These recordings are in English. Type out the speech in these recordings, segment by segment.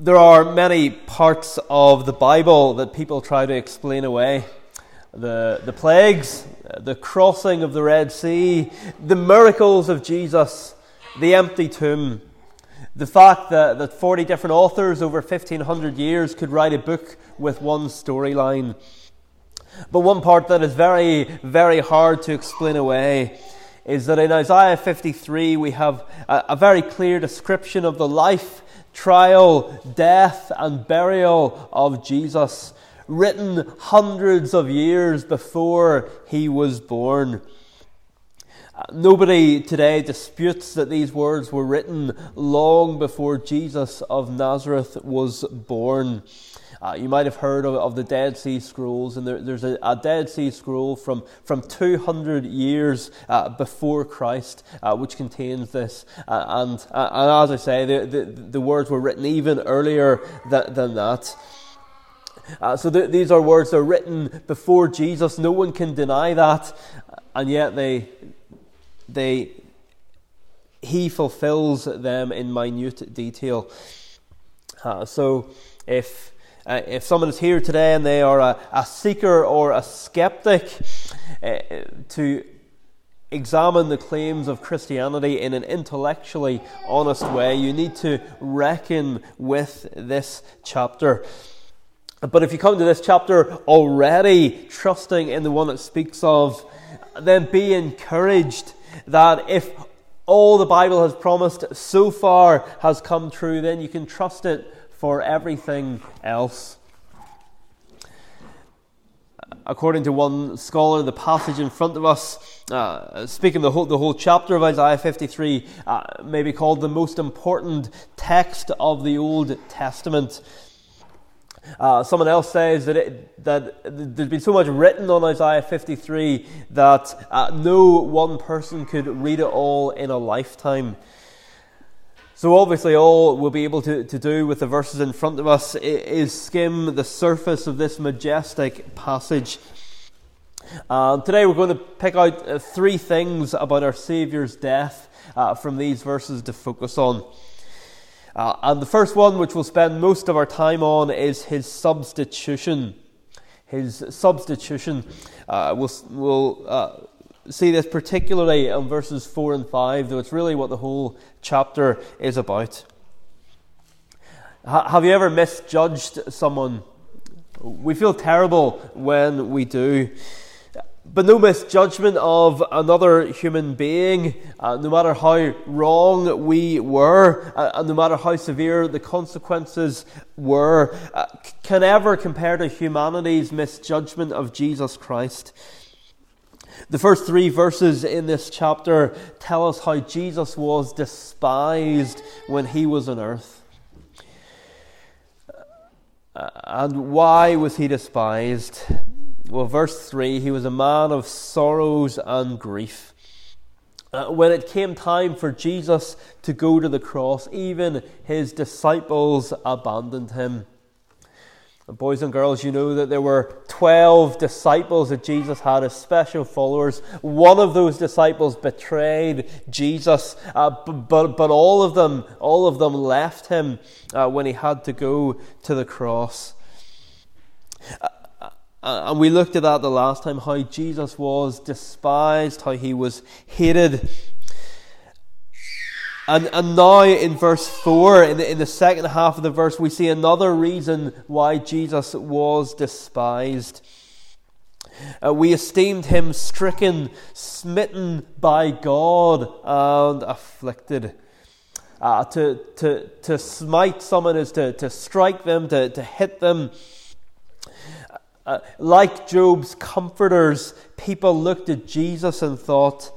There are many parts of the Bible that people try to explain away. The plagues, the crossing of the Red Sea, the miracles of Jesus, the empty tomb, the fact that 40 different authors over 1,500 years could write a book with one storyline. But one part that is very, very hard to explain away is that in Isaiah 53 we have a very clear description of the life, trial, death, and burial of Jesus, written hundreds of years before he was born. Nobody today disputes that these words were written long before Jesus of Nazareth was born. You might have heard of the Dead Sea Scrolls, and there's a Dead Sea Scroll from 200 years before Christ, which contains this. And as I say, the words were written even earlier than that. So these are words that are written before Jesus. No one can deny that, and yet he fulfills them in minute detail. So if someone is here today and they are a seeker or a skeptic, to examine the claims of Christianity in an intellectually honest way, you need to reckon with this chapter. But if you come to this chapter already trusting in the one it speaks of, then be encouraged that if all the Bible has promised so far has come true, then you can trust it for everything else. According to one scholar, the passage in front of us, speaking the whole chapter of Isaiah 53, may be called the most important text of the Old Testament. Someone else says that there's been so much written on Isaiah 53 that no one person could read it all in a lifetime. So obviously all we'll be able to do with the verses in front of us is skim the surface of this majestic passage. Today we're going to pick out three things about our Saviour's death from these verses to focus on. And the first one, which we'll spend most of our time on, is his substitution. His substitution. We'll see this particularly in verses 4 and 5, though it's really what the whole chapter is about. Have you ever misjudged someone? We feel terrible when we do. But no misjudgment of another human being, no matter how wrong we were, and no matter how severe the consequences were, can ever compare to humanity's misjudgment of Jesus Christ. The first three verses in this chapter tell us how Jesus was despised when he was on earth. And why was he despised? Well, verse 3, he was a man of sorrows and grief. When it came time for Jesus to go to the cross, even his disciples abandoned him. Boys and girls, you know that there were 12 disciples that Jesus had as special followers. One of those disciples betrayed Jesus, but all of them left him when he had to go to the cross. And we looked at that the last time, how Jesus was despised, how he was hated. And now in verse 4, in the second half of the verse, we see another reason why Jesus was despised. We esteemed him stricken, smitten by God, and afflicted. To smite someone is to strike them, to hit them. Like Job's comforters, people looked at Jesus and thought,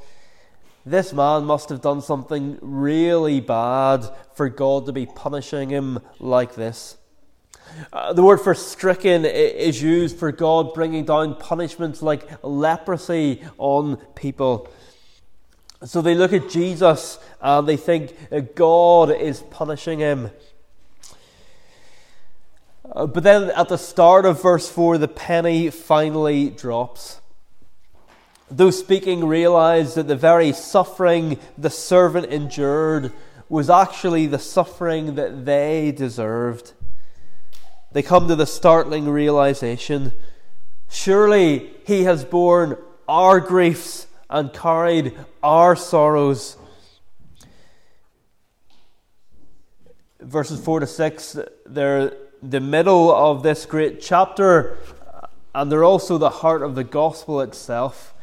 this man must have done something really bad for God to be punishing him like this. The word for stricken is used for God bringing down punishments like leprosy on people. So they look at Jesus and they think God is punishing him. But then at the start of verse 4, the penny finally drops. Those speaking realized that the very suffering the servant endured was actually the suffering that they deserved. They come to the startling realization, surely he has borne our griefs and carried our sorrows. Verses 4 to 6, they're the middle of this great chapter, and they're also the heart of the gospel itself,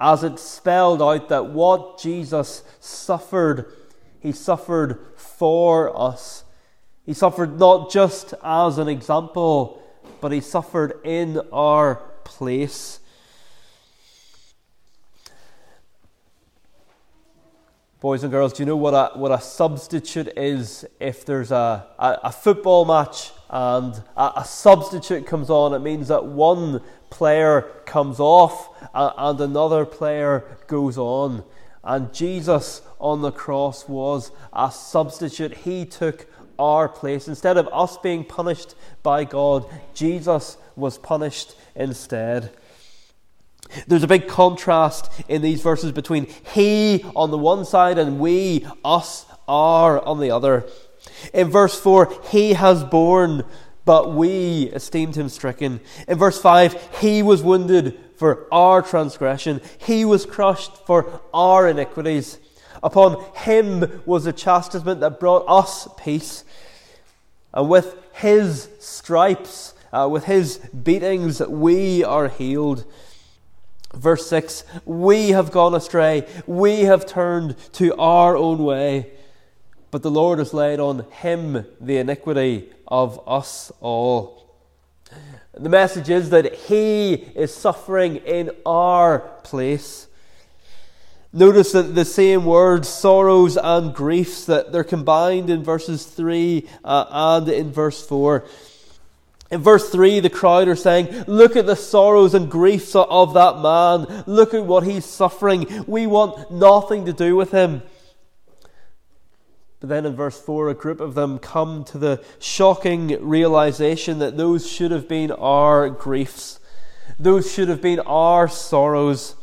as it spelled out that what Jesus suffered, he suffered for us. He suffered not just as an example, but he suffered in our place. Boys and girls, do you know what a substitute is? If there's a football match and a substitute comes on, it means that one player comes off and another player goes on. And Jesus on the cross was a substitute. He took our place. Instead of us being punished by God, Jesus was punished instead. There's a big contrast in these verses between he on the one side and we, us, are on the other. In verse 4, he has borne, but we esteemed him stricken. In verse 5, he was wounded for our transgression. He was crushed for our iniquities. Upon him was the chastisement that brought us peace. And with his stripes, with his beatings, we are healed. Verse 6, we have gone astray, we have turned to our own way, but the Lord has laid on him the iniquity of us all. The message is that he is suffering in our place. Notice that the same words, sorrows and griefs, that they're combined in verses 3 and in verse 4. In verse 3, the crowd are saying, look at the sorrows and griefs of that man. Look at what he's suffering. We want nothing to do with him. But then in verse 4, a group of them come to the shocking realization that those should have been our griefs. Those should have been our sorrows.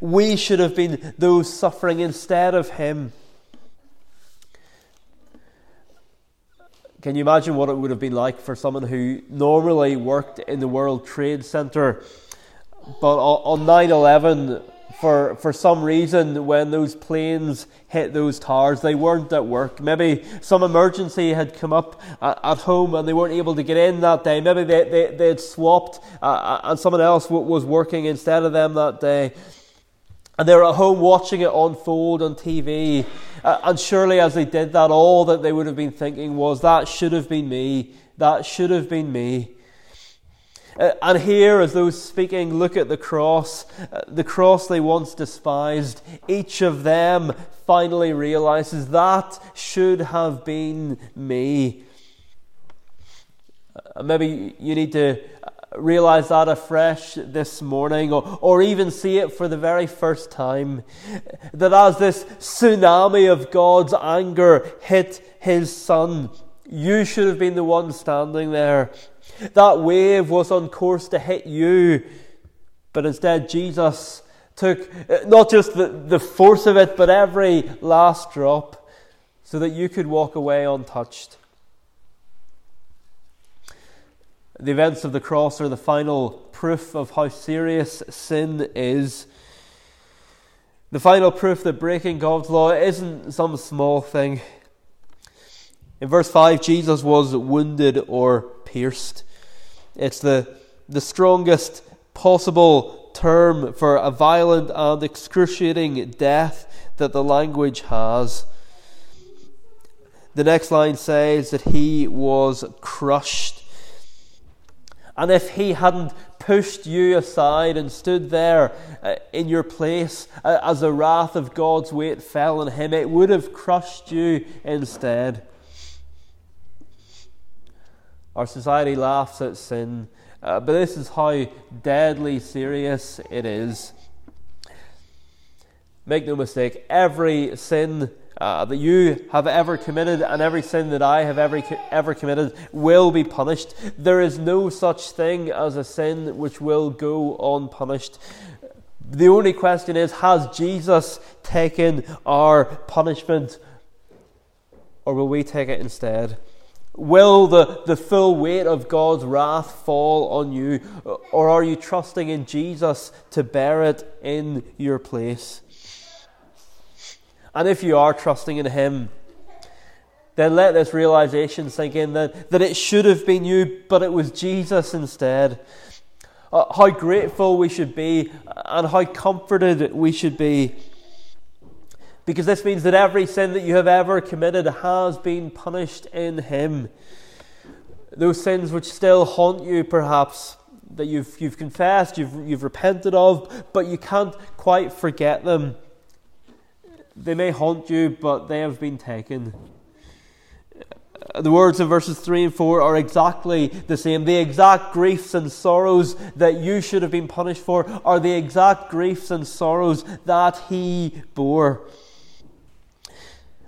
We should have been those suffering instead of him. Can you imagine what it would have been like for someone who normally worked in the World Trade Center, but on 9/11, for some reason, when those planes hit those towers, they weren't at work. Maybe some emergency had come up at home and they weren't able to get in that day. Maybe they had swapped and someone else was working instead of them that day. And they were at home watching it unfold on TV. And surely as they did that, all that they would have been thinking was, that should have been me. That should have been me. And here, as those speaking look at the cross they once despised, each of them finally realizes, that should have been me. Maybe you need to realize that afresh this morning, or even see it for the very first time, that as this tsunami of God's anger hit his son, you should have been the one standing there. That wave was on course to hit you, but instead Jesus took not just the force of it, but every last drop, so that you could walk away untouched. The events of the cross are the final proof of how serious sin is. The final proof that breaking God's law isn't some small thing. In verse 5, Jesus was wounded or pierced. It's the strongest possible term for a violent and excruciating death that the language has. The next line says that he was crushed. And if he hadn't pushed you aside and stood there in your place as the wrath of God's weight fell on him, it would have crushed you instead. Our society laughs at sin, but this is how deadly serious it is. Make no mistake, every sin that you have ever committed and every sin that I have ever committed will be punished. There is no such thing as a sin which will go unpunished. The only question is, has Jesus taken our punishment? or will we take it instead? Will the full weight of God's wrath fall on you, or are you trusting in Jesus to bear it in your place? And if you are trusting in him, then let this realization sink in that it should have been you, but it was Jesus instead. How grateful we should be and how comforted we should be, because this means that every sin that you have ever committed has been punished in him. Those sins which still haunt you, perhaps, that you've confessed, you've repented of, but you can't quite forget them. They may haunt you, but they have been taken. The words in verses 3 and 4 are exactly the same. The exact griefs and sorrows that you should have been punished for are the exact griefs and sorrows that he bore.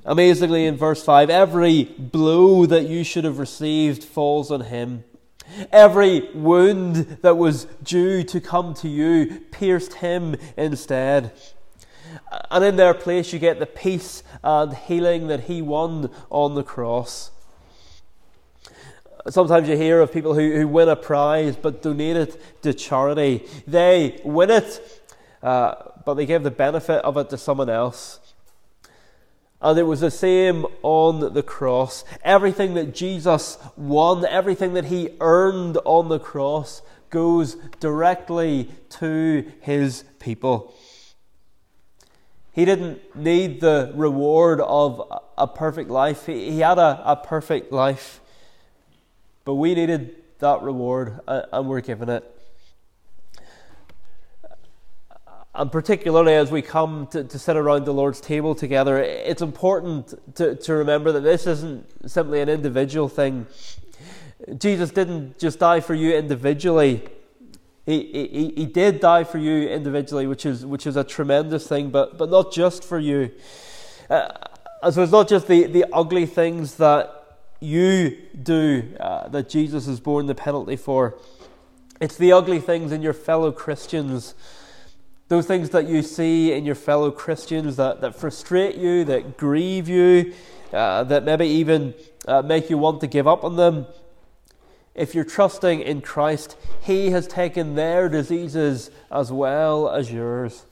Amazingly, in verse 5, every blow that you should have received falls on him. Every wound that was due to come to you pierced him instead. And in their place you get the peace and healing that he won on the cross. Sometimes you hear of people who win a prize but donate it to charity. They win it, but they give the benefit of it to someone else. And it was the same on the cross. Everything that Jesus won, everything that he earned on the cross, goes directly to his people. He didn't need the reward of a perfect life. He had a perfect life. But we needed that reward, and we're given it. And particularly as we come to sit around the Lord's table together, it's important to remember that this isn't simply an individual thing. Jesus didn't just die for you individually. He did die for you individually, which is a tremendous thing, but not just for you. And so it's not just the ugly things that you do that Jesus has borne the penalty for. It's the ugly things in your fellow Christians. Those things that you see in your fellow Christians that frustrate you, that grieve you, that maybe even make you want to give up on them. If you're trusting in Christ, he has taken their diseases as well as yours.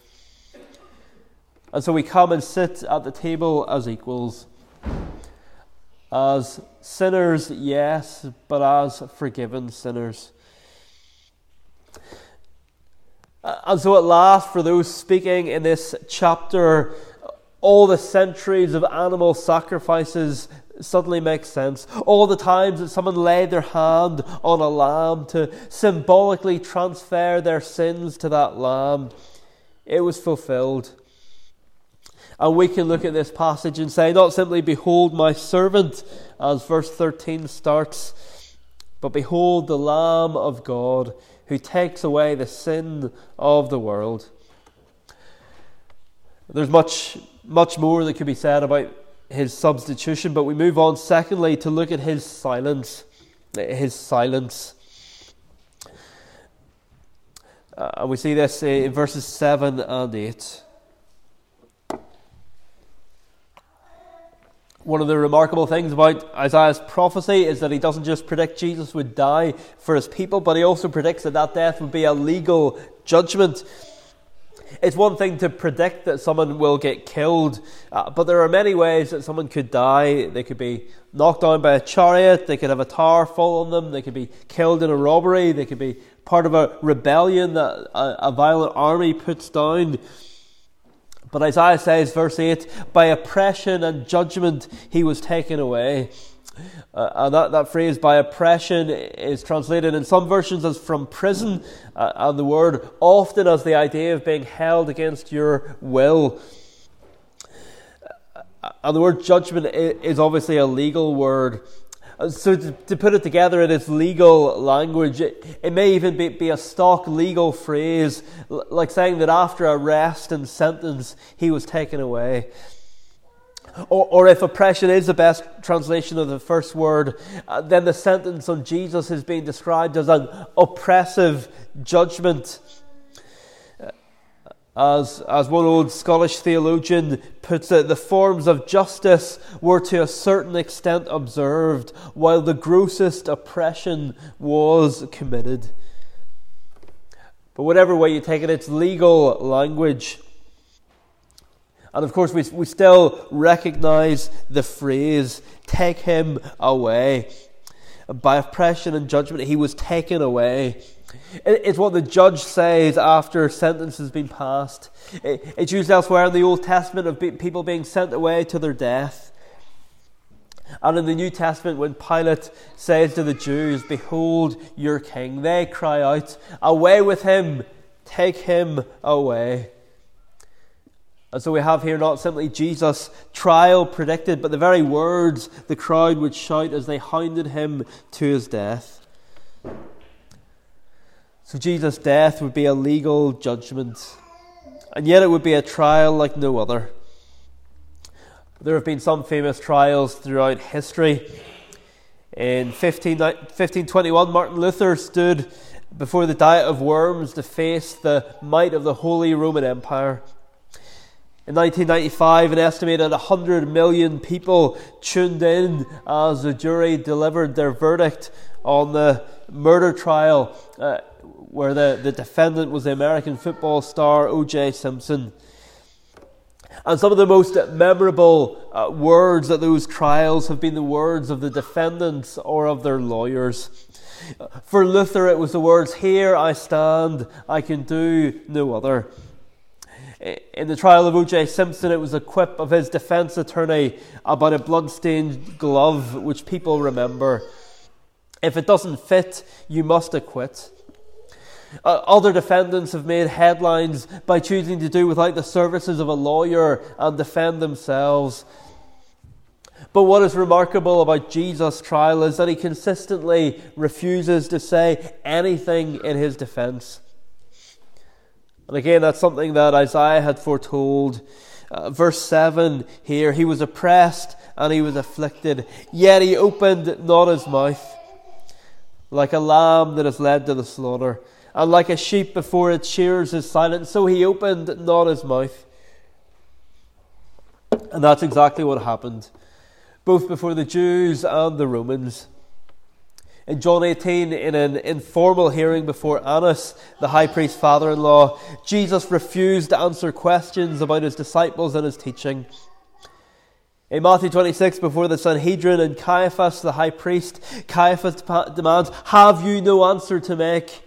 And so we come and sit at the table as equals. As sinners, yes, but as forgiven sinners. And so at last, for those speaking in this chapter, all the centuries of animal sacrifices suddenly makes sense. All the times that someone laid their hand on a lamb to symbolically transfer their sins to that lamb, it was fulfilled. And we can look at this passage and say, not simply, "Behold my servant," as verse 13 starts, but "Behold the Lamb of God who takes away the sin of the world." There's much more that could be said about his substitution, but we move on, secondly, to look at his silence. His silence. And we see this in verses 7 and 8. One of the remarkable things about Isaiah's prophecy is that he doesn't just predict Jesus would die for his people, but he also predicts that death would be a legal judgment. It's one thing to predict that someone will get killed, but there are many ways that someone could die. They could be knocked down by a chariot, they could have a tower fall on them, they could be killed in a robbery, they could be part of a rebellion that a violent army puts down. But Isaiah says, verse 8, "By oppression and judgment he was taken away." And that phrase, "by oppression," is translated in some versions as "from prison," and the word often as the idea of being held against your will. And the word "judgment" is obviously a legal word. So to put it together in its legal language, it may even be a stock legal phrase, like saying that after arrest and sentence, he was taken away. Or if oppression is the best translation of the first word, then the sentence on Jesus is being described as an oppressive judgment. As one old Scottish theologian puts it, the forms of justice were to a certain extent observed, while the grossest oppression was committed. But whatever way you take it, it's legal language. And of course, we still recognize the phrase, take him away. By oppression and judgment, he was taken away. It's what the judge says after sentence has been passed. It's used elsewhere in the Old Testament of people being sent away to their death. And in the New Testament, when Pilate says to the Jews, "Behold your king," they cry out, "Away with him, take him away." And so we have here not simply Jesus' trial predicted, but the very words the crowd would shout as they hounded him to his death. So Jesus' death would be a legal judgment, and yet it would be a trial like no other. There have been some famous trials throughout history. In 1521, Martin Luther stood before the Diet of Worms to face the might of the Holy Roman Empire. In 1995, an estimated 100 million people tuned in as the jury delivered their verdict on the murder trial where the defendant was the American football star O.J. Simpson. And some of the most memorable words at those trials have been the words of the defendants or of their lawyers. For Luther, it was the words, "Here I stand, I can do no other." In the trial of O.J. Simpson, it was a quip of his defense attorney about a blood-stained glove, which people remember. "If it doesn't fit, you must acquit." Other defendants have made headlines by choosing to do without the services of a lawyer and defend themselves. But what is remarkable about Jesus' trial is that he consistently refuses to say anything in his defense. And again, that's something that Isaiah had foretold. Verse 7 here, "He was oppressed and he was afflicted, yet he opened not his mouth. Like a lamb that is led to the slaughter, and like a sheep before its shearers is silent, so he opened not his mouth." And that's exactly what happened, both before the Jews and the Romans. In John 18, in an informal hearing before Annas, the high priest's father-in-law, Jesus refused to answer questions about his disciples and his teaching. In Matthew 26, before the Sanhedrin and Caiaphas, the high priest, Caiaphas demands, "Have you no answer to make?"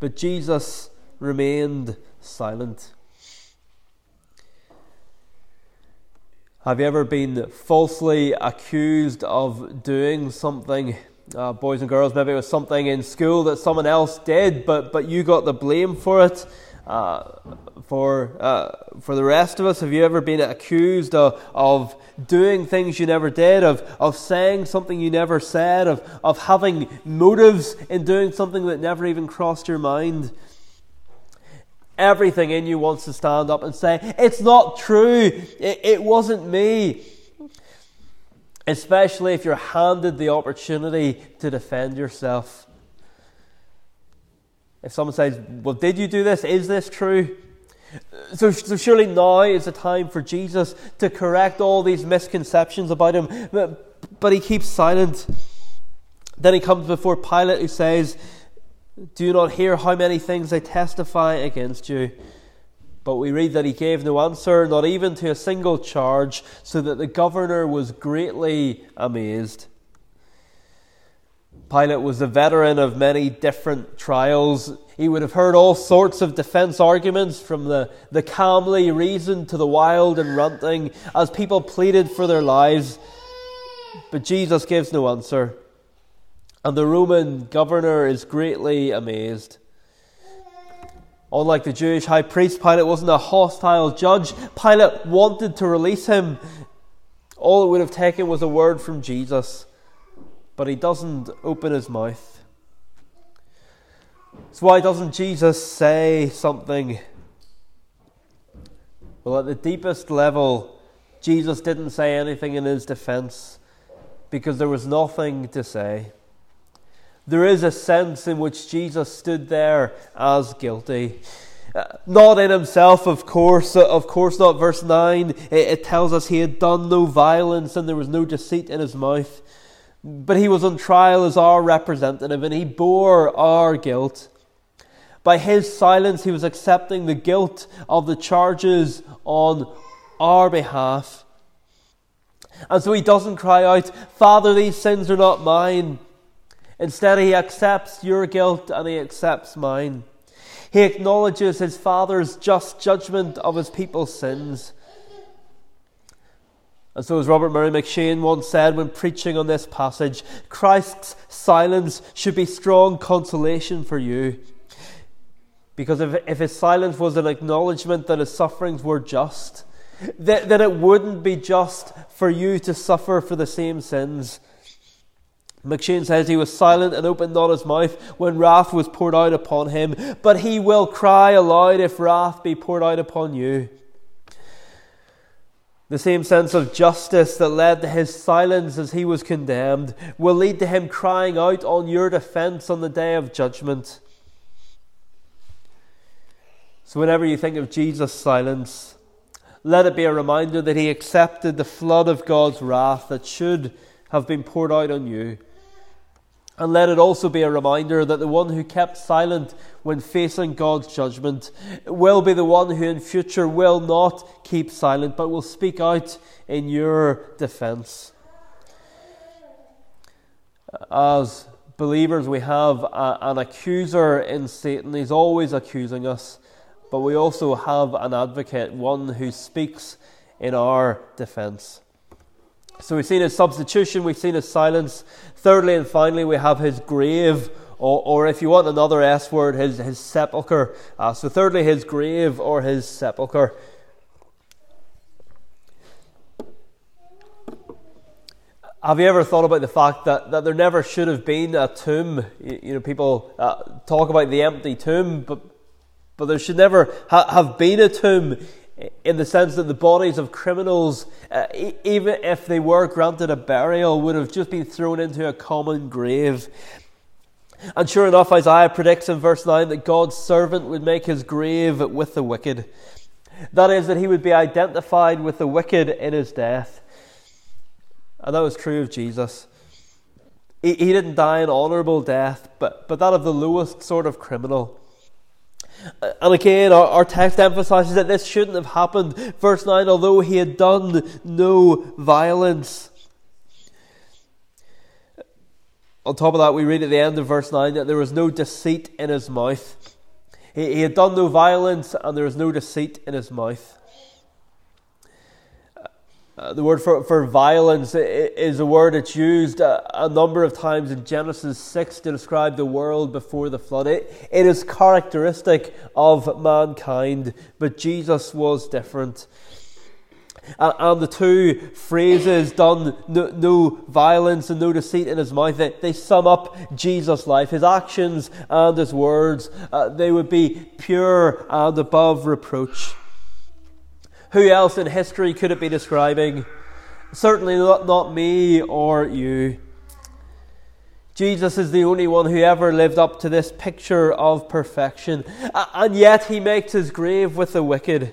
But Jesus remained silent. Have you ever been falsely accused of doing something? Boys and girls, maybe it was something in school that someone else did, but you got the blame for it. For the rest of us, have you ever been accused of doing things you never did, of saying something you never said, of having motives in doing something that never even crossed your mind? Everything in you wants to stand up and say, "It's not true, it wasn't me." Especially if you're handed the opportunity to defend yourself. If someone says, "Well, did you do this? Is this true?" So surely now is the time for Jesus to correct all these misconceptions about him. But he keeps silent. Then he comes before Pilate, who says, "Do you not hear how many things they testify against you?" But we read that he gave no answer, not even to a single charge, so that the governor was greatly amazed. Pilate was a veteran of many different trials. He would have heard all sorts of defense arguments, from the calmly reasoned to the wild and ranting, as people pleaded for their lives. But Jesus gives no answer, and the Roman governor is greatly amazed. Unlike the Jewish high priest, Pilate wasn't a hostile judge. Pilate wanted to release him. All it would have taken was a word from Jesus. But he doesn't open his mouth. So why doesn't Jesus say something? Well, at the deepest level, Jesus didn't say anything in his defense because there was nothing to say. There is a sense in which Jesus stood there as guilty. Not in himself, of course not. Verse 9, it tells us he had done no violence and there was no deceit in his mouth. But he was on trial as our representative and he bore our guilt. By his silence, he was accepting the guilt of the charges on our behalf. And so he doesn't cry out, "Father, these sins are not mine." Instead, he accepts your guilt and he accepts mine. He acknowledges his Father's just judgment of his people's sins. And so, as Robert Murray M'Cheyne once said when preaching on this passage, Christ's silence should be strong consolation for you. Because if his silence was an acknowledgement that his sufferings were just, then it wouldn't be just for you to suffer for the same sins. M'Cheyne says he was silent and opened not his mouth when wrath was poured out upon him, but he will cry aloud if wrath be poured out upon you. The same sense of justice that led to his silence as he was condemned will lead to him crying out on your defence on the day of judgment. So whenever you think of Jesus' silence, let it be a reminder that he accepted the flood of God's wrath that should have been poured out on you. And let it also be a reminder that the one who kept silent when facing God's judgment will be the one who in future will not keep silent, but will speak out in your defence. As believers, we have an accuser in Satan. He's always accusing us, but we also have an advocate, one who speaks in our defence. So we've seen his substitution, we've seen his silence. Thirdly and finally, we have his grave, or if you want another S word, his sepulchre. So thirdly, his grave or his sepulchre. Have you ever thought about the fact that there never should have been a tomb? You know, people talk about the empty tomb, but there should never have been a tomb, in the sense that the bodies of criminals, even if they were granted a burial, would have just been thrown into a common grave. And sure enough, Isaiah predicts in verse 9 that God's servant would make his grave with the wicked. That is, that he would be identified with the wicked in his death. And that was true of Jesus. He didn't die an honourable death, but that of the lowest sort of criminal. And again, our text emphasizes that this shouldn't have happened. Verse 9, although he had done no violence. On top of that, we read at the end of verse 9 that there was no deceit in his mouth. He had done no violence and there was no deceit in his mouth. The word for violence is a word that's used a number of times in Genesis 6 to describe the world before the flood. It is characteristic of mankind, but Jesus was different. And the two phrases, done no violence and no deceit in his mouth, they sum up Jesus' life. His actions and his words, they would be pure and above reproach. Who else in history could it be describing? Certainly not me or you. Jesus is the only one who ever lived up to this picture of perfection. And yet he makes his grave with the wicked.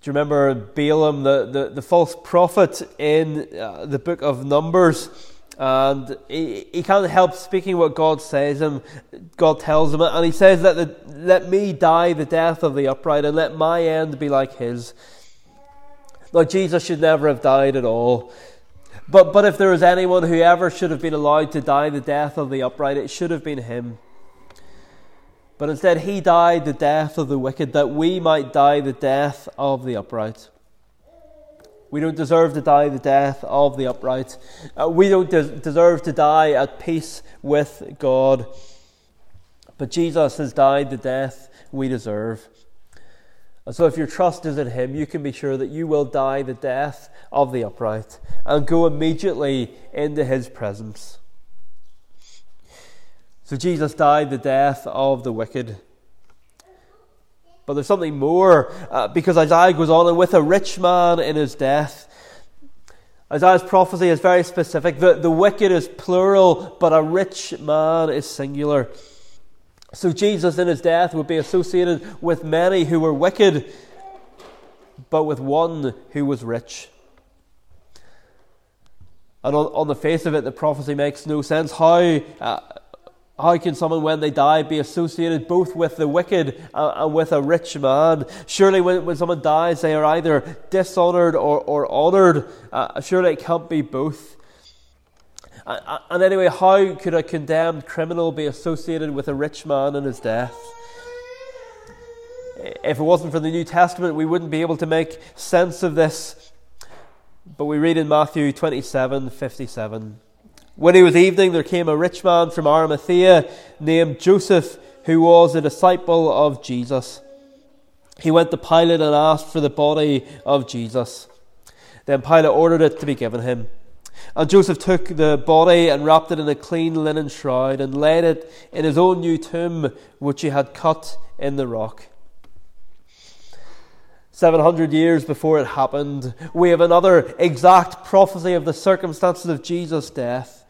Do you remember Balaam, the false prophet in the book of Numbers? And he can't help speaking what God says him. God tells him, and he says that let me die the death of the upright, and let my end be like his. Now Jesus should never have died at all. But if there was anyone who ever should have been allowed to die the death of the upright, it should have been him. But instead, he died the death of the wicked, that we might die the death of the upright. We don't deserve to die the death of the upright. We don't deserve to die at peace with God. But Jesus has died the death we deserve. And so if your trust is in him, you can be sure that you will die the death of the upright and go immediately into his presence. So Jesus died the death of the wicked. But there's something more, because Isaiah goes on, and with a rich man in his death. Isaiah's prophecy is very specific. The wicked is plural, but a rich man is singular. So Jesus in his death would be associated with many who were wicked, but with one who was rich. And on the face of it, the prophecy makes no sense. How can someone, when they die, be associated both with the wicked and with a rich man? Surely when someone dies, they are either dishonoured or honoured. Surely it can't be both. And anyway, how could a condemned criminal be associated with a rich man in his death? If it wasn't for the New Testament, we wouldn't be able to make sense of this. But we read in Matthew 27:57, "When it was evening, there came a rich man from Arimathea named Joseph, who was a disciple of Jesus. He went to Pilate and asked for the body of Jesus. Then Pilate ordered it to be given him. And Joseph took the body and wrapped it in a clean linen shroud and laid it in his own new tomb, which he had cut in the rock." 700 years before it happened, we have another exact prophecy of the circumstances of Jesus' death.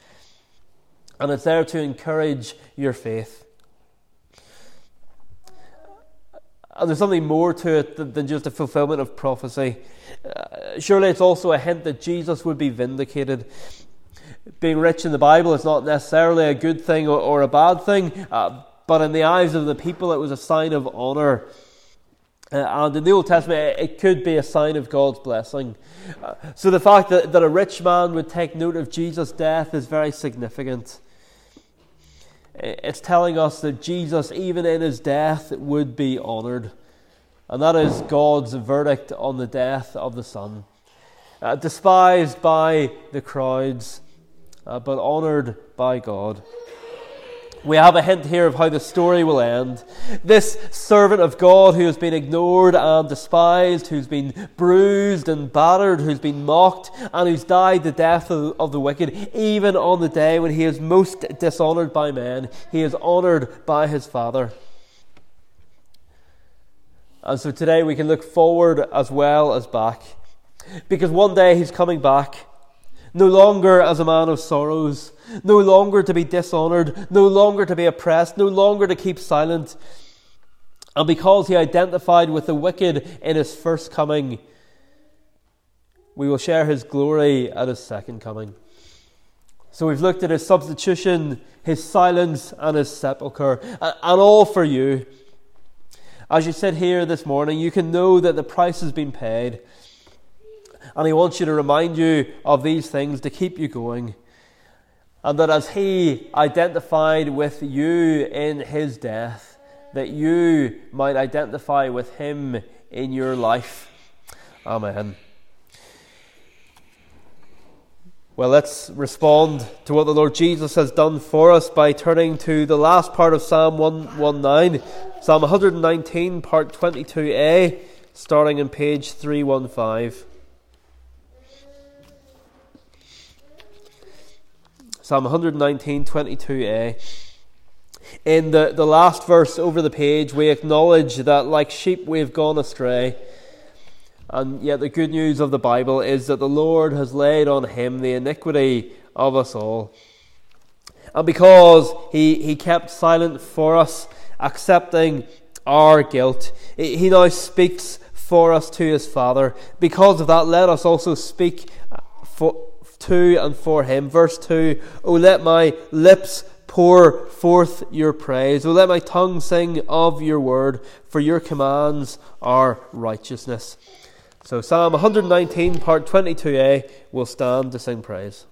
And it's there to encourage your faith. And there's something more to it than just the fulfillment of prophecy. Surely it's also a hint that Jesus would be vindicated. Being rich in the Bible is not necessarily a good thing or a bad thing, but in the eyes of the people it was a sign of honour. And in the Old Testament it could be a sign of God's blessing. So the fact that a rich man would take note of Jesus' death is very significant. It's telling us that Jesus, even in his death, would be honoured. And that is God's verdict on the death of the Son. Despised by the crowds, but honoured by God. We have a hint here of how the story will end. This servant of God who has been ignored and despised, who's been bruised and battered, who's been mocked, and who's died the death of the wicked, even on the day when he is most dishonoured by men, he is honoured by his Father. And so today we can look forward as well as back, because one day he's coming back. No longer as a man of sorrows, no longer to be dishonoured, no longer to be oppressed, no longer to keep silent. And because he identified with the wicked in his first coming, we will share his glory at his second coming. So we've looked at his substitution, his silence, and his sepulchre, and all for you. As you sit here this morning, you can know that the price has been paid. And he wants you to remind you of these things to keep you going. And that as he identified with you in his death, that you might identify with him in your life. Amen. Well, let's respond to what the Lord Jesus has done for us by turning to the last part of Psalm 119, Psalm 119, part 22a, starting on page 315. Psalm 119, 22a. In the last verse over the page, we acknowledge that like sheep we have gone astray. And yet the good news of the Bible is that the Lord has laid on him the iniquity of us all. And because he kept silent for us, accepting our guilt, he now speaks for us to his Father. Because of that, let us also speak to and for him. Verse 2, "O let my lips pour forth your praise. O let my tongue sing of your word, for your commands are righteousness." So Psalm 119, part 22a, will stand to sing praise.